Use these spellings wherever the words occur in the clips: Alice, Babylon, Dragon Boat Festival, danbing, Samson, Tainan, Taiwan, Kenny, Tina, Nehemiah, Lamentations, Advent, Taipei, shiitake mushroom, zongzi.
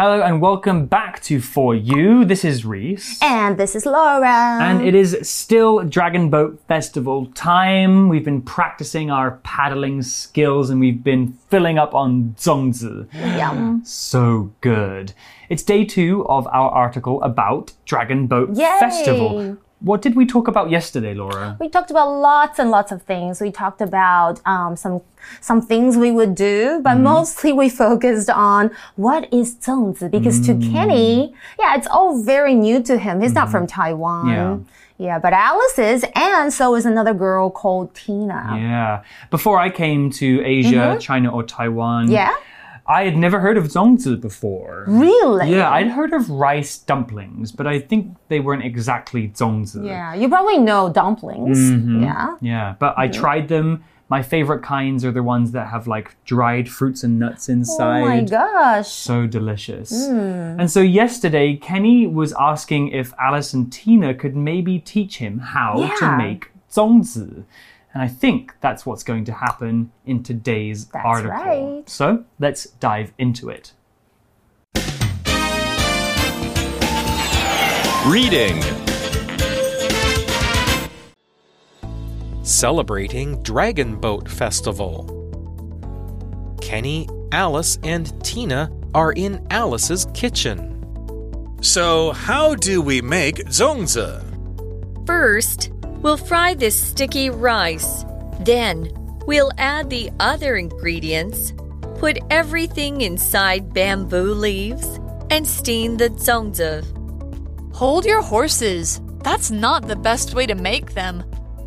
Hello and welcome back to For You. This is Reese. And this is Laura. And it is still Dragon Boat Festival time. We've been practicing our paddling skills and we've been filling up on zongzi. Yum. So good. It's day 2 of our article about Dragon Boat Festival. What did we talk about yesterday, Laura? We talked about lots and lots of things. We talked about some things we would do, but mostly we focused on what is zongzi, because to Kenny, it's all very new to him. He's not from Taiwan. Yeah, but Alice is, and so is another girl called Tina. Yeah. Before I came to Asia, China or Taiwan, I had never heard of zongzi before. Really? Yeah, I'd heard of rice dumplings, but I think they weren't exactly zongzi. Yeah, you probably know dumplings. Yeah, but I tried them. My favorite kinds are the ones that have like dried fruits and nuts inside. Oh my gosh. So delicious. And so yesterday, Kenny was asking if Alice and Tina could maybe teach him how to make zongzi. And I think that's what's going to happen in today's article. Right. So let's dive into it. Reading. Celebrating Dragon Boat Festival. Kenny, Alice, and Tina are in Alice's kitchen. So how do we make zongzi? First, we'll fry this sticky rice. Then, we'll add the other ingredients, put everything inside bamboo leaves, and steam the zongzi. Hold your horses. That's not the best way to make them.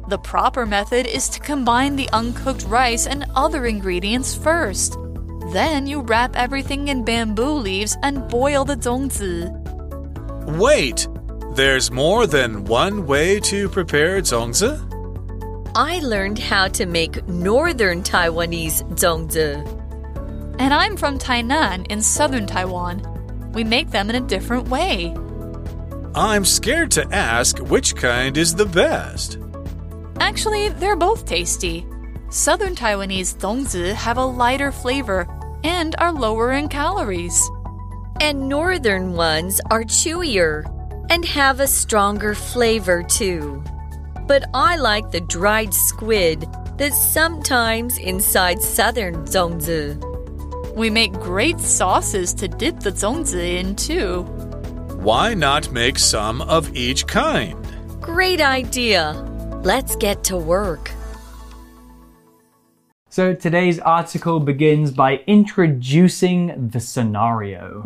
The proper method is to combine the uncooked rice and other ingredients first. Then you wrap everything in bamboo leaves and boil the zongzi. Wait! There's more than one way to prepare zongzi? I learned how to make northern Taiwanese zongzi. And I'm from Tainan in southern Taiwan. We make them in a different way. I'm scared to ask which kind is the best. Actually, they're both tasty. Southern Taiwanese zongzi have a lighter flavor and are lower in calories. And northern ones are chewier and have a stronger flavor too. But I like the dried squid that's sometimes inside southern zongzi. We make great sauces to dip the zongzi in too. Why not make some of each kind? Great idea. Let's get to work. So today's article begins by introducing the scenario.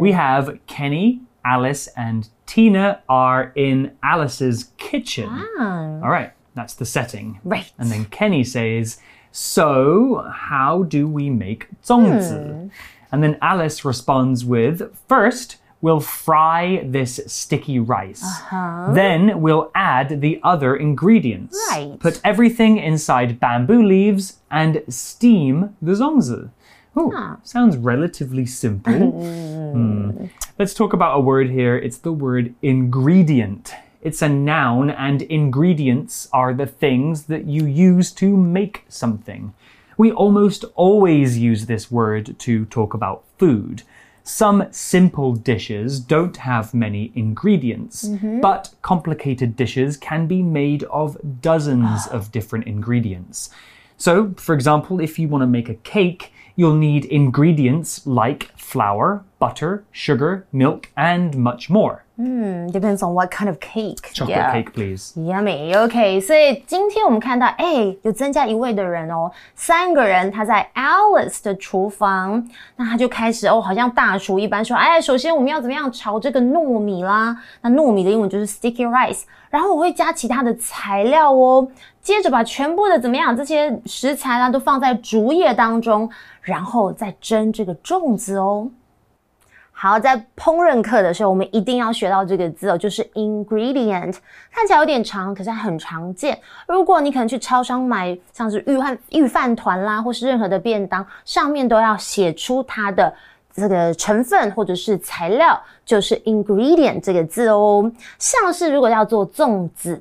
We have Kenny, Alice, and Tina are in Alice's kitchen. All right, that's the setting. Right. And then Kenny says, so how do we make zongzi? And then Alice responds with, first, we'll fry this sticky rice. Then we'll add the other ingredients. Put everything inside bamboo leaves and steam the zongzi. Sounds relatively simple. Let's talk about a word here. It's the word ingredient. It's a noun, and ingredients are the things that you use to make something. We almost always use this word to talk about food. Some simple dishes don't have many ingredients, but complicated dishes can be made of dozens of different ingredients. So, for example, if you want to make a cake, you'll need ingredients like flour, butter, sugar, milk, and much more. Depends on what kind of cake. Chocolate cake, please. Yummy. Okay, 所以今天我们看到，有增加一位的人哦，3个人，他在 Alice 的厨房，那他就开始好像大厨一般说，首先我们要怎么样炒这个糯米啦？那糯米的英文就是 sticky rice， 然后我会加其他的材料哦。接着把全部的怎么样这些食材啦都放在竹叶当中，然后再蒸这个粽子哦。好，在烹饪课的时候我们一定要学到这个字哦，就是 ingredient。看起来有点长，可是它很常见。如果你可能去超商买像是御饭团啦，或是任何的便当，上面都要写出它的这个成分或者是材料，就是 ingredient 这个字哦。像是如果要做粽子，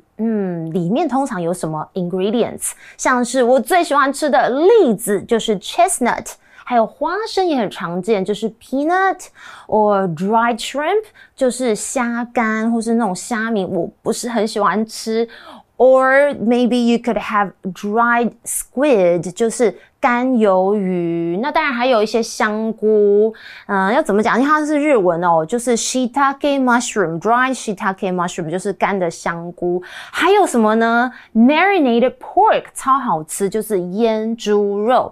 里面通常有什么 ingredients？ 像是我最喜欢吃的栗子就是 chestnut，还有花生也很常见，就是 peanut or dried shrimp， 就是虾干或是那种虾米，我不是很喜欢吃。Or maybe you could have dried squid， 就是干鱿鱼。那当然还有一些香菇，要怎么讲？因为它是日文哦，就是 shiitake mushroom，dried shiitake mushroom 就是干的香菇。还有什么呢 ？Marinated pork 超好吃，就是腌猪肉。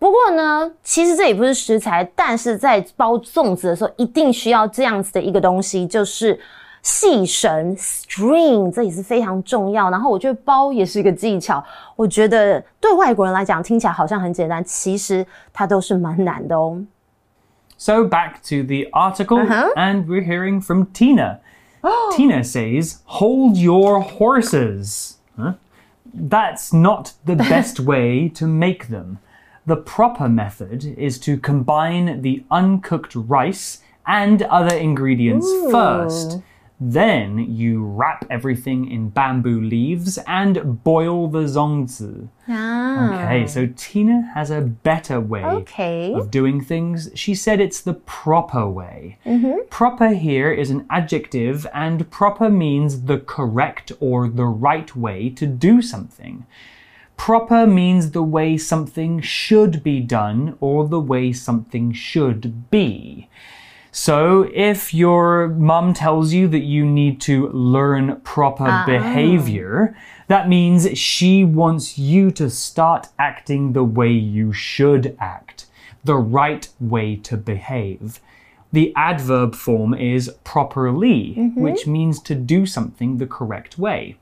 不过呢，其实这也不是食材，但是在包粽子的时候，一定需要这样子的一个东西，就是。细绳 string 这也是非常重要，然后我觉得包也是一个技巧。我觉得对外国人来讲听起来好像很简单，其实它都是蛮难的哦。So back to the article, and we're hearing from Tina. Tina says, "Hold your horses." That's not the best way to make them. The proper method is to combine the uncooked rice and other ingredients first. Then you wrap everything in bamboo leaves and boil the zongzi. Okay, so Tina has a better way of doing things. She said it's the proper way. Proper here is an adjective, and proper means the correct or the right way to do something. Proper means the way something should be done or the way something should be. So if your mom tells you that you need to learn proper behavior, that means she wants you to start acting the way you should act, the right way to behave. The adverb form is properly, which means to do something the correct way.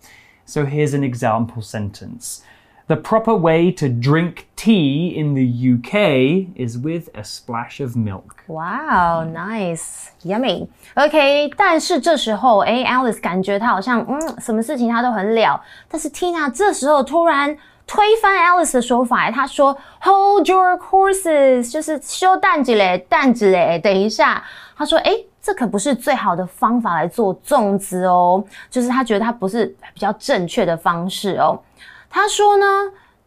So here's an example sentence. The proper way to drink tea in the UK is with a splash of milk. Wow, nice, yummy. Okay, 但是这时候Alice 感觉她好像什么事情她都很了。但是 Tina 这时候突然推翻 Alice 的说法，她说 Hold your horses， 就是稍等一下，等一下，等一下。她说这可不是最好的方法来做粽子哦，就是她觉得它不是比较正确的方式哦。他说呢，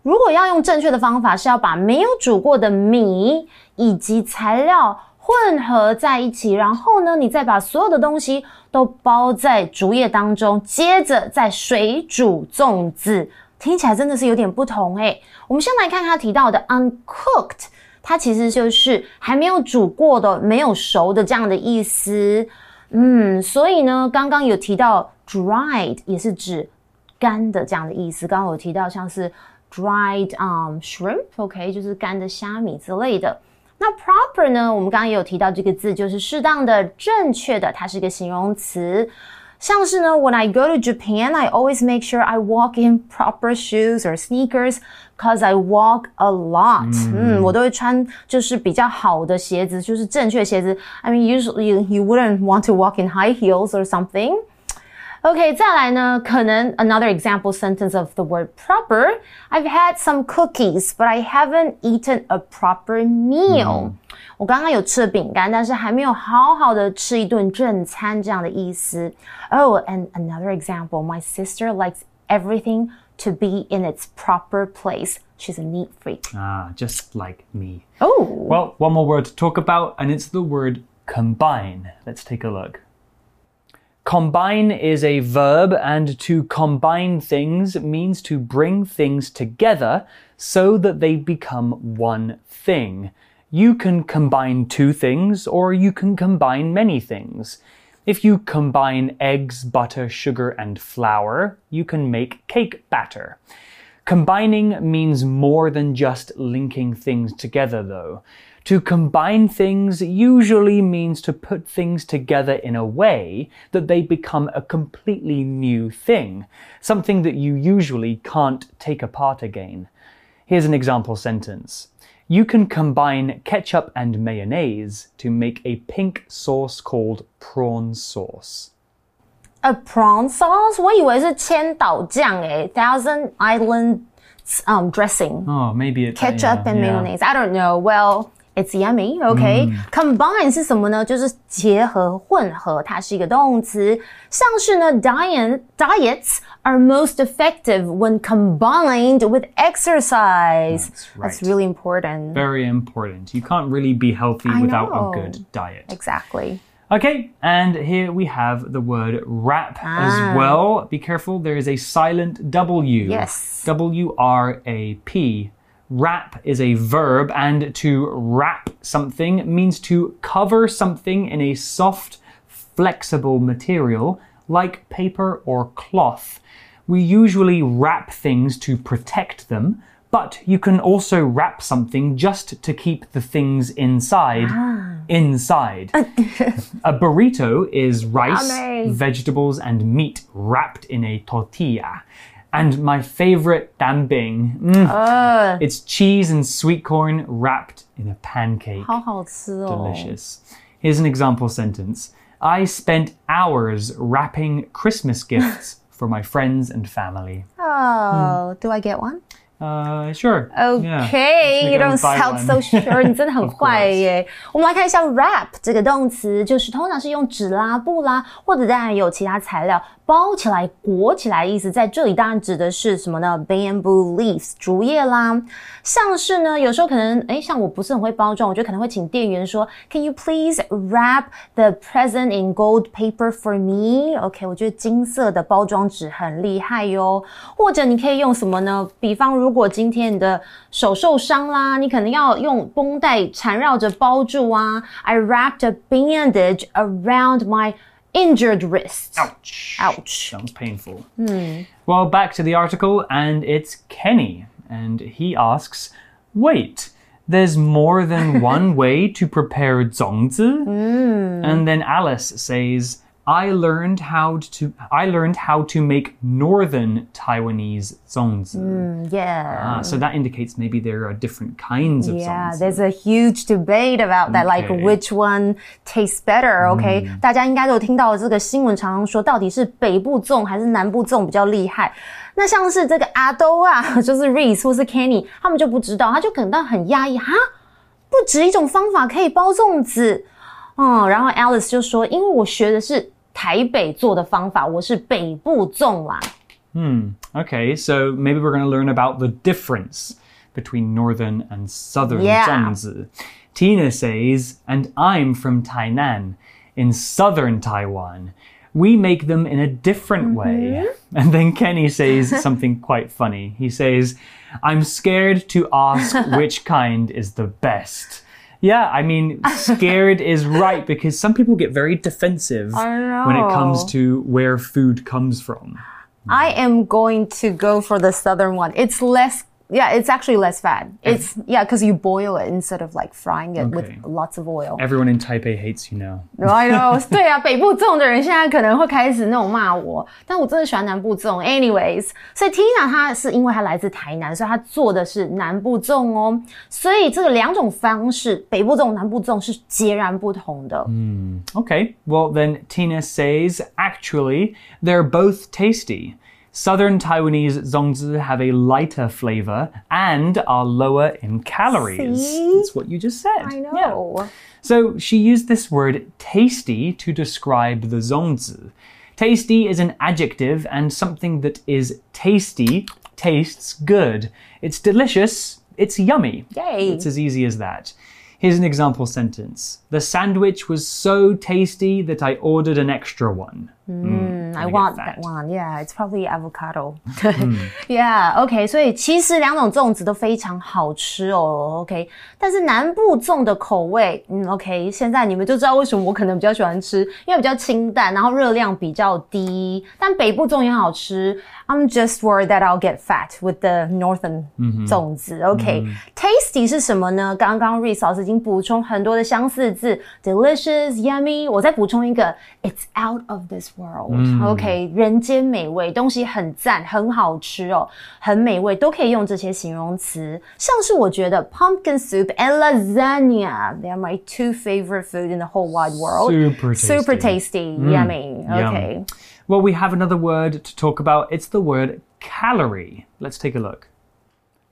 如果要用正确的方法，是要把没有煮过的米以及材料混合在一起，然后呢，你再把所有的东西都包在竹叶当中，接着再水煮粽子。听起来真的是有点不同诶。我们先来看他提到的 uncooked， 它其实就是还没有煮过的、没有熟的这样的意思。所以呢，刚刚有提到 dried 也是指干的这样的意思，刚刚有提到像是 dried shrimp， OK， 就是干的虾米之类的。那 proper 呢，我们刚刚也有提到这个字，就是适当的、正确的，它是一个形容词。像是呢 ，When I go to Japan, I always make sure I walk in proper shoes or sneakers, 'cause I walk a lot. 我都会穿就是比较好的鞋子，就是正确鞋子。I mean, usually you wouldn't want to walk in high heels or something.Okay, 再来呢，可能 another example sentence of the word proper. I've had some cookies, but I haven't eaten a proper meal. 我刚刚有吃了饼干，但是还没有好好的吃一顿正餐这样的意思。Oh, and another example. My sister likes everything to be in its proper place. She's a neat freak. Ah, just like me. Oh. Well, one more word to talk about, and it's the word combine. Let's take a look.Combine is a verb, and to combine things means to bring things together so that they become one thing. You can combine two things, or you can combine many things. If you combine eggs, butter, sugar, and flour, you can make cake batter. Combining means more than just linking things together, though.To combine things usually means to put things together in a way that they become a completely new thing, something that you usually can't take apart again. Here's an example sentence. You can combine ketchup and mayonnaise to make a pink sauce called prawn sauce.A prawn sauce? 我以为是千岛酱诶 Thousand Island dressing. Oh, maybe it's ketchup and mayonnaise. I don't know. Well... It's yummy, OK、Combine 是什么呢？就是结合、混合，它是一个动词。像是呢 ，diets are most effective when combined with exercise. That's right. That's really important. Very important. You can't really be healthy without a good diet. Exactly. Okay, and here we have the word wrap as well. Be careful, there is a silent W. Yes. W-R-A-P. Wrap is a verb, and to wrap something means to cover something in a soft, flexible material like paper or cloth. We usually wrap things to protect them, but you can also wrap something just to keep the things inside, inside. A burrito is rice, vegetables, and meat wrapped in a tortilla. And my favorite danbing. It's cheese and sweet corn wrapped in a pancake. 好好吃哦. Delicious. Here's an example sentence. I spent hours wrapping Christmas gifts for my friends and family. Oh, do I get one? Sure. Okay, yeah, you don't sound so sure. 你真的很坏耶。我们来看一下 wrap 这个动词，就是通常是用纸啦、布啦，或者当然有其他材料包起来、裹起来的意思。在这里当然指的是什么呢 ？Bamboo leaves 竹叶啦。像是呢，有时候可能像我不是很会包装，我觉得可能会请店员说 ，Can you please wrap the present in gold paper for me? OK， 我觉得金色的包装纸很厉害哟。或者你可以用什么呢？比方如果今天你的手受伤啦，你可能要用绷带缠绕着包住啊。I wrapped a bandage around my injured wrist. Ouch. Ouch. Sounds painful. Well, back to the article, and it's Kenny, and he asks, wait, there's more than one way to prepare zongzi? And then Alice says, I learned how to make northern Taiwanese zongzi. Yeah. So that indicates maybe there are different kinds of zongzi. Yeah, there's a huge debate about that, like which one tastes better, okay? 大家应该都有听到这个新闻常常说到底是北部粽还是南部粽比较厉害。那像是这个阿兜啊，就是 Reese 或是 Kenny, 他们就不知道，他就感到很压抑，哈，不止一种方法可以包粽子。然后 Alice 就说，因为我学的是台北做的方法，我是北部粽啦。Okay, so maybe we're going to learn about the difference between northern and southern zongzi. Tina says, and I'm from Tainan, in southern Taiwan. We make them in a different way. And then Kenny says something quite funny. He says, I'm scared to ask which kind is the best. Yeah, I mean, scared is right because some people get very defensive when it comes to where food comes from. I am going to go for the southern one. It's less, it's actually less fat. It's, because you boil it instead of like frying it with lots of oil. Everyone in Taipei hates you now. I know. 对啊，北部粽的人现在可能会开始那种骂我，但我真的喜欢南部粽。Anyways, 所以 Tina 她是因为她来自台南，所以她做的是南部粽哦。所以这个两种方式，北部粽、南部粽是截然不同的。Okay, well then Tina says, actually, they're both tasty. Southern Taiwanese zongzi have a lighter flavor and are lower in calories. See? That's what you just said. I know. Yeah. So she used this word tasty to describe the zongzi. Tasty is an adjective, and something that is tasty tastes good. It's delicious. It's yummy. Yay. It's as easy as that. Here's an example sentence. The sandwich was so tasty that I ordered an extra one. I want that one. Yeah, it's probably avocado. Yeah, okay, 所以其实两种粽子都非常好吃哦 ,okay, 但是南部粽的口味 ,okay, 现在你们就知道为什么我可能比较喜欢吃，因为比较清淡，然后热量比较低，但北部粽也好吃。I'm just worried that I'll get fat with the northern 粽子 ,okay. Tasty 是什么呢？刚刚 Reese 老师已经补充很多的相似字 ,delicious, yummy, 我再补充一个 ,it's out of this world. OK, 人间美味，东西很赞，很好吃哦，很美味，都可以用这些形容词。像是我觉得 pumpkin soup and lasagna, they are my two favorite food in the whole wide world. Super tasty, yummy. Okay. Well, we have another word to talk about. It's the word calorie. Let's take a look.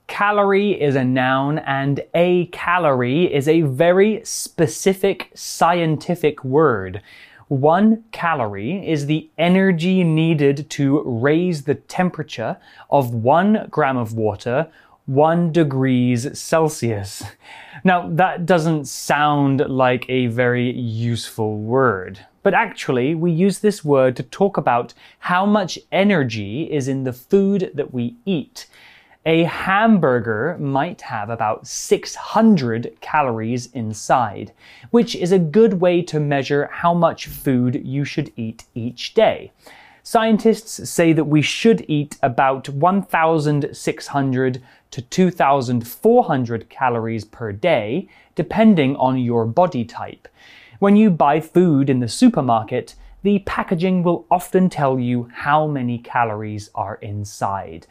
Calorie is a noun, and a calorie is a very specific scientific word. 1 calorie is the energy needed to raise the temperature of 1 gram of water 1°C. Now, that doesn't sound like a very useful word, but actually we use this word to talk about how much energy is in the food that we eat. A hamburger might have about 600 calories inside, which is a good way to measure how much food you should eat each day. Scientists say that we should eat about 1,600 to 2,400 calories per day, depending on your body type. When you buy food in the supermarket, the packaging will often tell you how many calories are inside.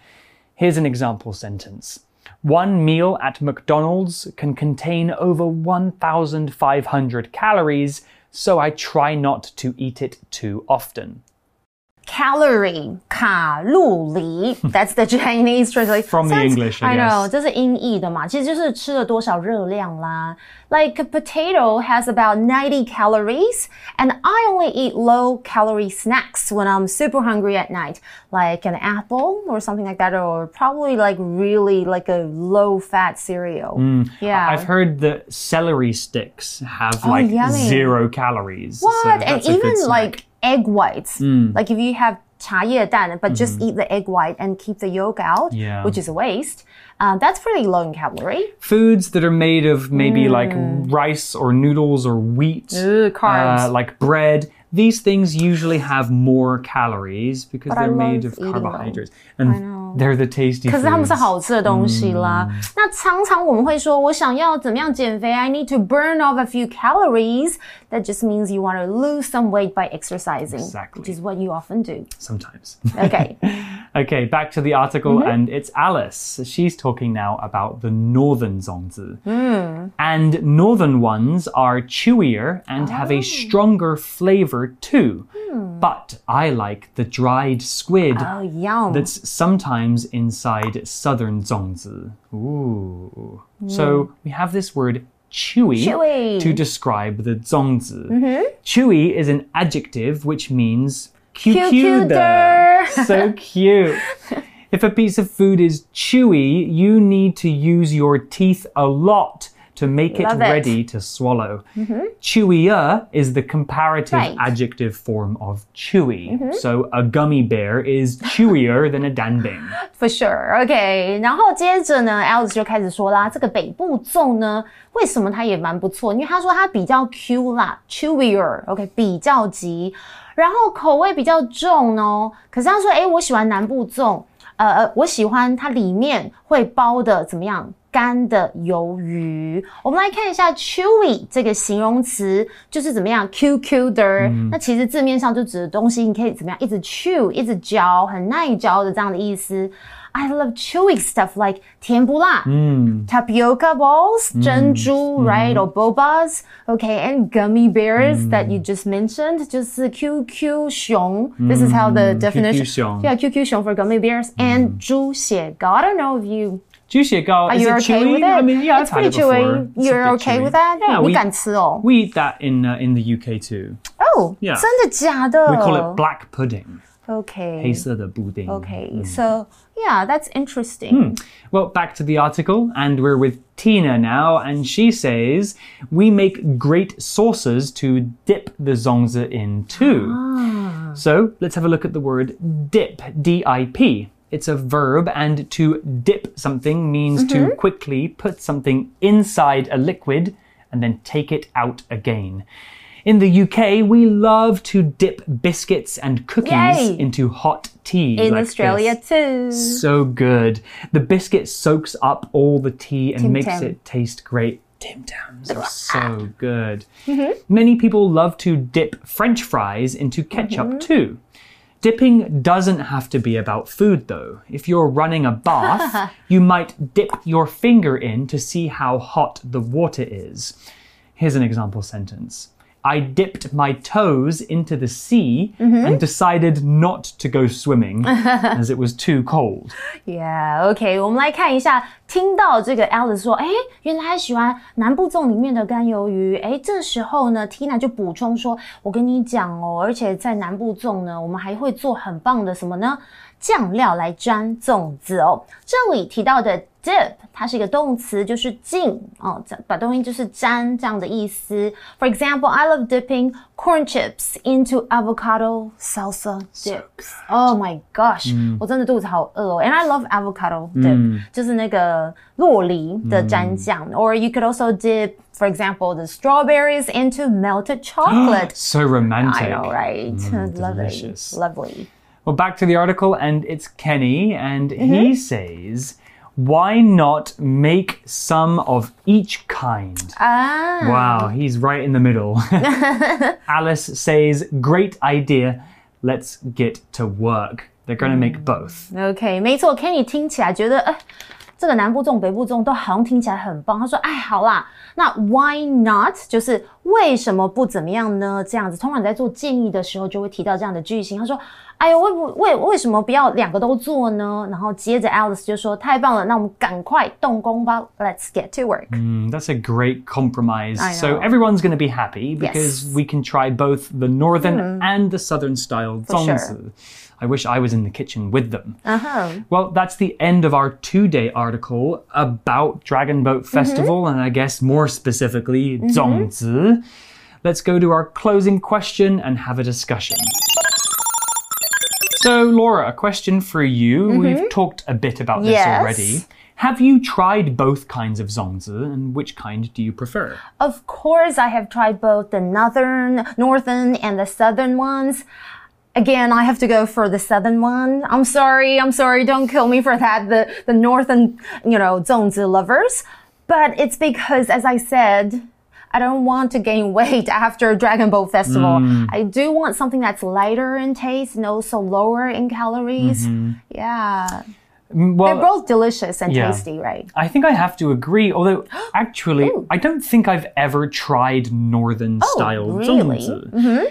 Here's an example sentence. One meal at McDonald's can contain over 1,500 calories, so I try not to eat it too often. Calorie, 卡路里 That's the Chinese translation. From the English, I guess. I know, 这是音译的嘛，其实就是吃了多少热量啦。Like a potato has about 90 calories, and I only eat low-calorie snacks when I'm super hungry at night, like an apple or something like that, or probably like a low-fat cereal. Yeah, I've heard that celery sticks have like yummy. 0 calories. What? So and even like egg whites. Like if you have 茶叶蛋, but just eat the egg white and keep the yolk out, which is a waste. That's pretty low in calorie. Foods that are made of maybe like rice or noodles or wheat, carbs. Like bread. These things usually have more calories because they're made of carbohydrates. And they're the tasty foods. 可是它们是好吃的东西啦。那常常我们会说我想要怎么样减肥 I need to burn off a few calories. That just means you want to lose some weight by exercising. Exactly. Which is what you often do. Sometimes. Okay. Okay, back to the article, and it's Alice. She's talking now about the northern zongzi. And northern ones are chewier and have a stronger flavor too, but I like the dried squid that's sometimes inside southern zongzi. Ooh. So we have this word chewy to describe the zongzi. Chewy is an adjective which means cute. So cute. If a piece of food is chewy, you need to use your teeth a lot to make it ready to swallow. Chewier is the comparative adjective form of chewy. So a gummy bear is chewier than a danbing. For sure. Okay. 然后接着呢 Alice 就开始说啦这个北部粽呢为什么它也蛮不错因为她说它比较 Q 啦 chewier, okay, 比较急然后口味比较重哦可是她说诶我喜欢南部粽我喜欢它里面会包的怎么样干的鱿鱼，我们来看一下 chewy 这个形容词，就是怎么样 Q Q 的。那其实字面上就指的东西，你可以怎么样一直 chew， 一直嚼，很耐嚼的这样的意思。I love chewy stuff like 甜不辣 tapioca balls, 珍珠 right, or bobas, okay, and gummy bears that you just mentioned, 就是 QQ 熊 This is how the definition, yeah, QQ 熊 for gummy bears, and 猪血糕 I don't know if you Are you okay with it? I mean, yeah, I've had it before. You're okay with that? Yeah, we eat that in the UK too. Oh, yeah. 真的假的? We call it black pudding. Okay. 黑色的布丁. Okay, so yeah, that's interesting. Well, back to the article, and we're with Tina now, and she says, we make great sauces to dip the zongzi in too. So let's have a look at the word dip, D-I-P. It's a verb, and to dip something means to quickly put something inside a liquid and then take it out again. In the UK, we love to dip biscuits and cookies into hot tea. In like Australia too. So good. The biscuit soaks up all the tea and makes it taste great. Tim Tams are so good. Many people love to dip French fries into ketchup too. Dipping doesn't have to be about food, though. If you're running a bath, you might dip your finger in to see how hot the water is. Here's an example sentence. I dipped my toes into the sea and decided not to go swimming as it was too cold. Yeah, okay. 我们来看一下，听到这个 Alice 说，哎，原来喜欢南部粽里面的干鱿鱼。哎，这时候呢 ，Tina 就补充说，我跟你讲哦，而且在南部粽呢，我们还会做很棒的什么呢？酱料来沾粽子哦。这里提到的 dip 它是一个动词，就是浸哦，把东西就是沾这样的意思。For example, I love dipping corn chips into avocado salsa dips. Oh my gosh, 我真的肚子好饿哦。And I love avocado dip, 就是那个洛梨的蘸酱。Or you could also dip, for example, the strawberries into melted chocolate. So romantic. I know, right? Lovely, lovely. Well, back to the article, and it's Kenny, and he says, why not make some of each kind? Ah. Wow, he's right in the middle. Alice says, great idea, let's get to work. They're going to make both. Okay, 没错 Kenny 听起来觉得这个南部粽、北部粽都好像听起来很棒。他说：“哎，好啦，那 why not 就是为什么不怎么样呢？这样子，通常你在做建议的时候就会提到这样的句型。他说：‘哎呦，为什么不要两个都做呢？’然后接着 Alice 就说：‘太棒了，那我们赶快动工吧 ，Let's get to work.’” That's a great compromise. So everyone's going to be happy because we can try both the northern and the southern style zongzi. I wish I was in the kitchen with them. Well, that's the end of our two-day article about Dragon Boat Festival, and I guess more specifically, zongzi. Let's go to our closing question and have a discussion. So, Laura, a question for you. We've talked a bit about this already. Have you tried both kinds of zongzi, and which kind do you prefer? Of course, I have tried both the northern and the southern ones. Again, I have to go for the southern one. I'm sorry, don't kill me for that, the northern, zongzi lovers. But it's because, as I said, I don't want to gain weight after Dragon Boat Festival. I do want something that's lighter in taste and also lower in calories. Yeah. Well, they're both delicious and tasty, right? I think I have to agree, although actually, I don't think I've ever tried northern-style zongzi.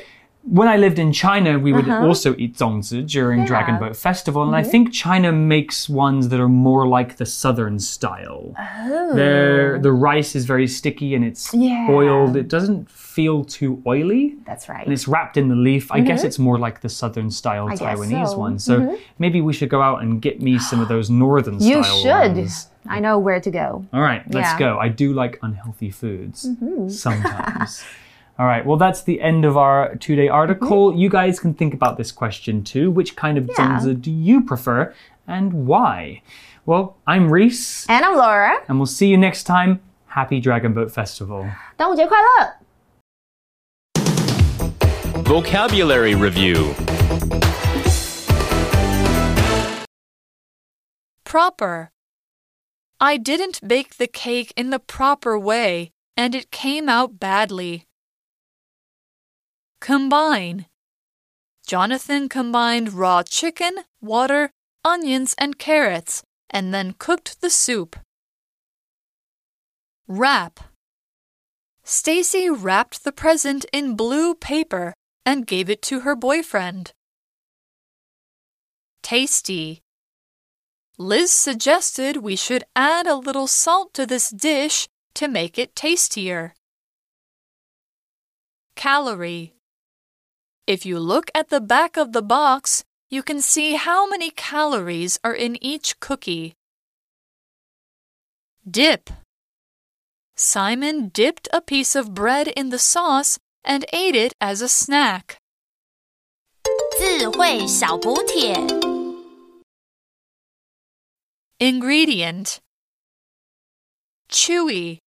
When I lived in China, we would also eat zongzi during Dragon Boat Festival. And I think China makes ones that are more like the southern style. Oh. The rice is very sticky and it's oiled. It doesn't feel too oily. That's right. And it's wrapped in the leaf. I guess it's more like the southern style Taiwanese one. So maybe we should go out and get me some of those northern style ones. You should. I know where to go. All right, let's go. I do like unhealthy foods sometimes. All right, well, that's the end of our two-day article. You guys can think about this question too. Which kind of zongzi do you prefer and why? Well, I'm Reese. And I'm Laura. And we'll see you next time. Happy Dragon Boat Festival. 端午节快乐! Vocabulary Review. Proper. I didn't bake the cake in the proper way, and it came out badly. Combine. Jonathan combined raw chicken, water, onions, and carrots, and then cooked the soup. Wrap. Stacy wrapped the present in blue paper and gave it to her boyfriend. Tasty. Liz suggested we should add a little salt to this dish to make it tastier. Calorie. If you look at the back of the box, you can see how many calories are in each cookie. Dip. Simon dipped a piece of bread in the sauce and ate it as a snack. 智慧小补帖 Ingredient. Chewy.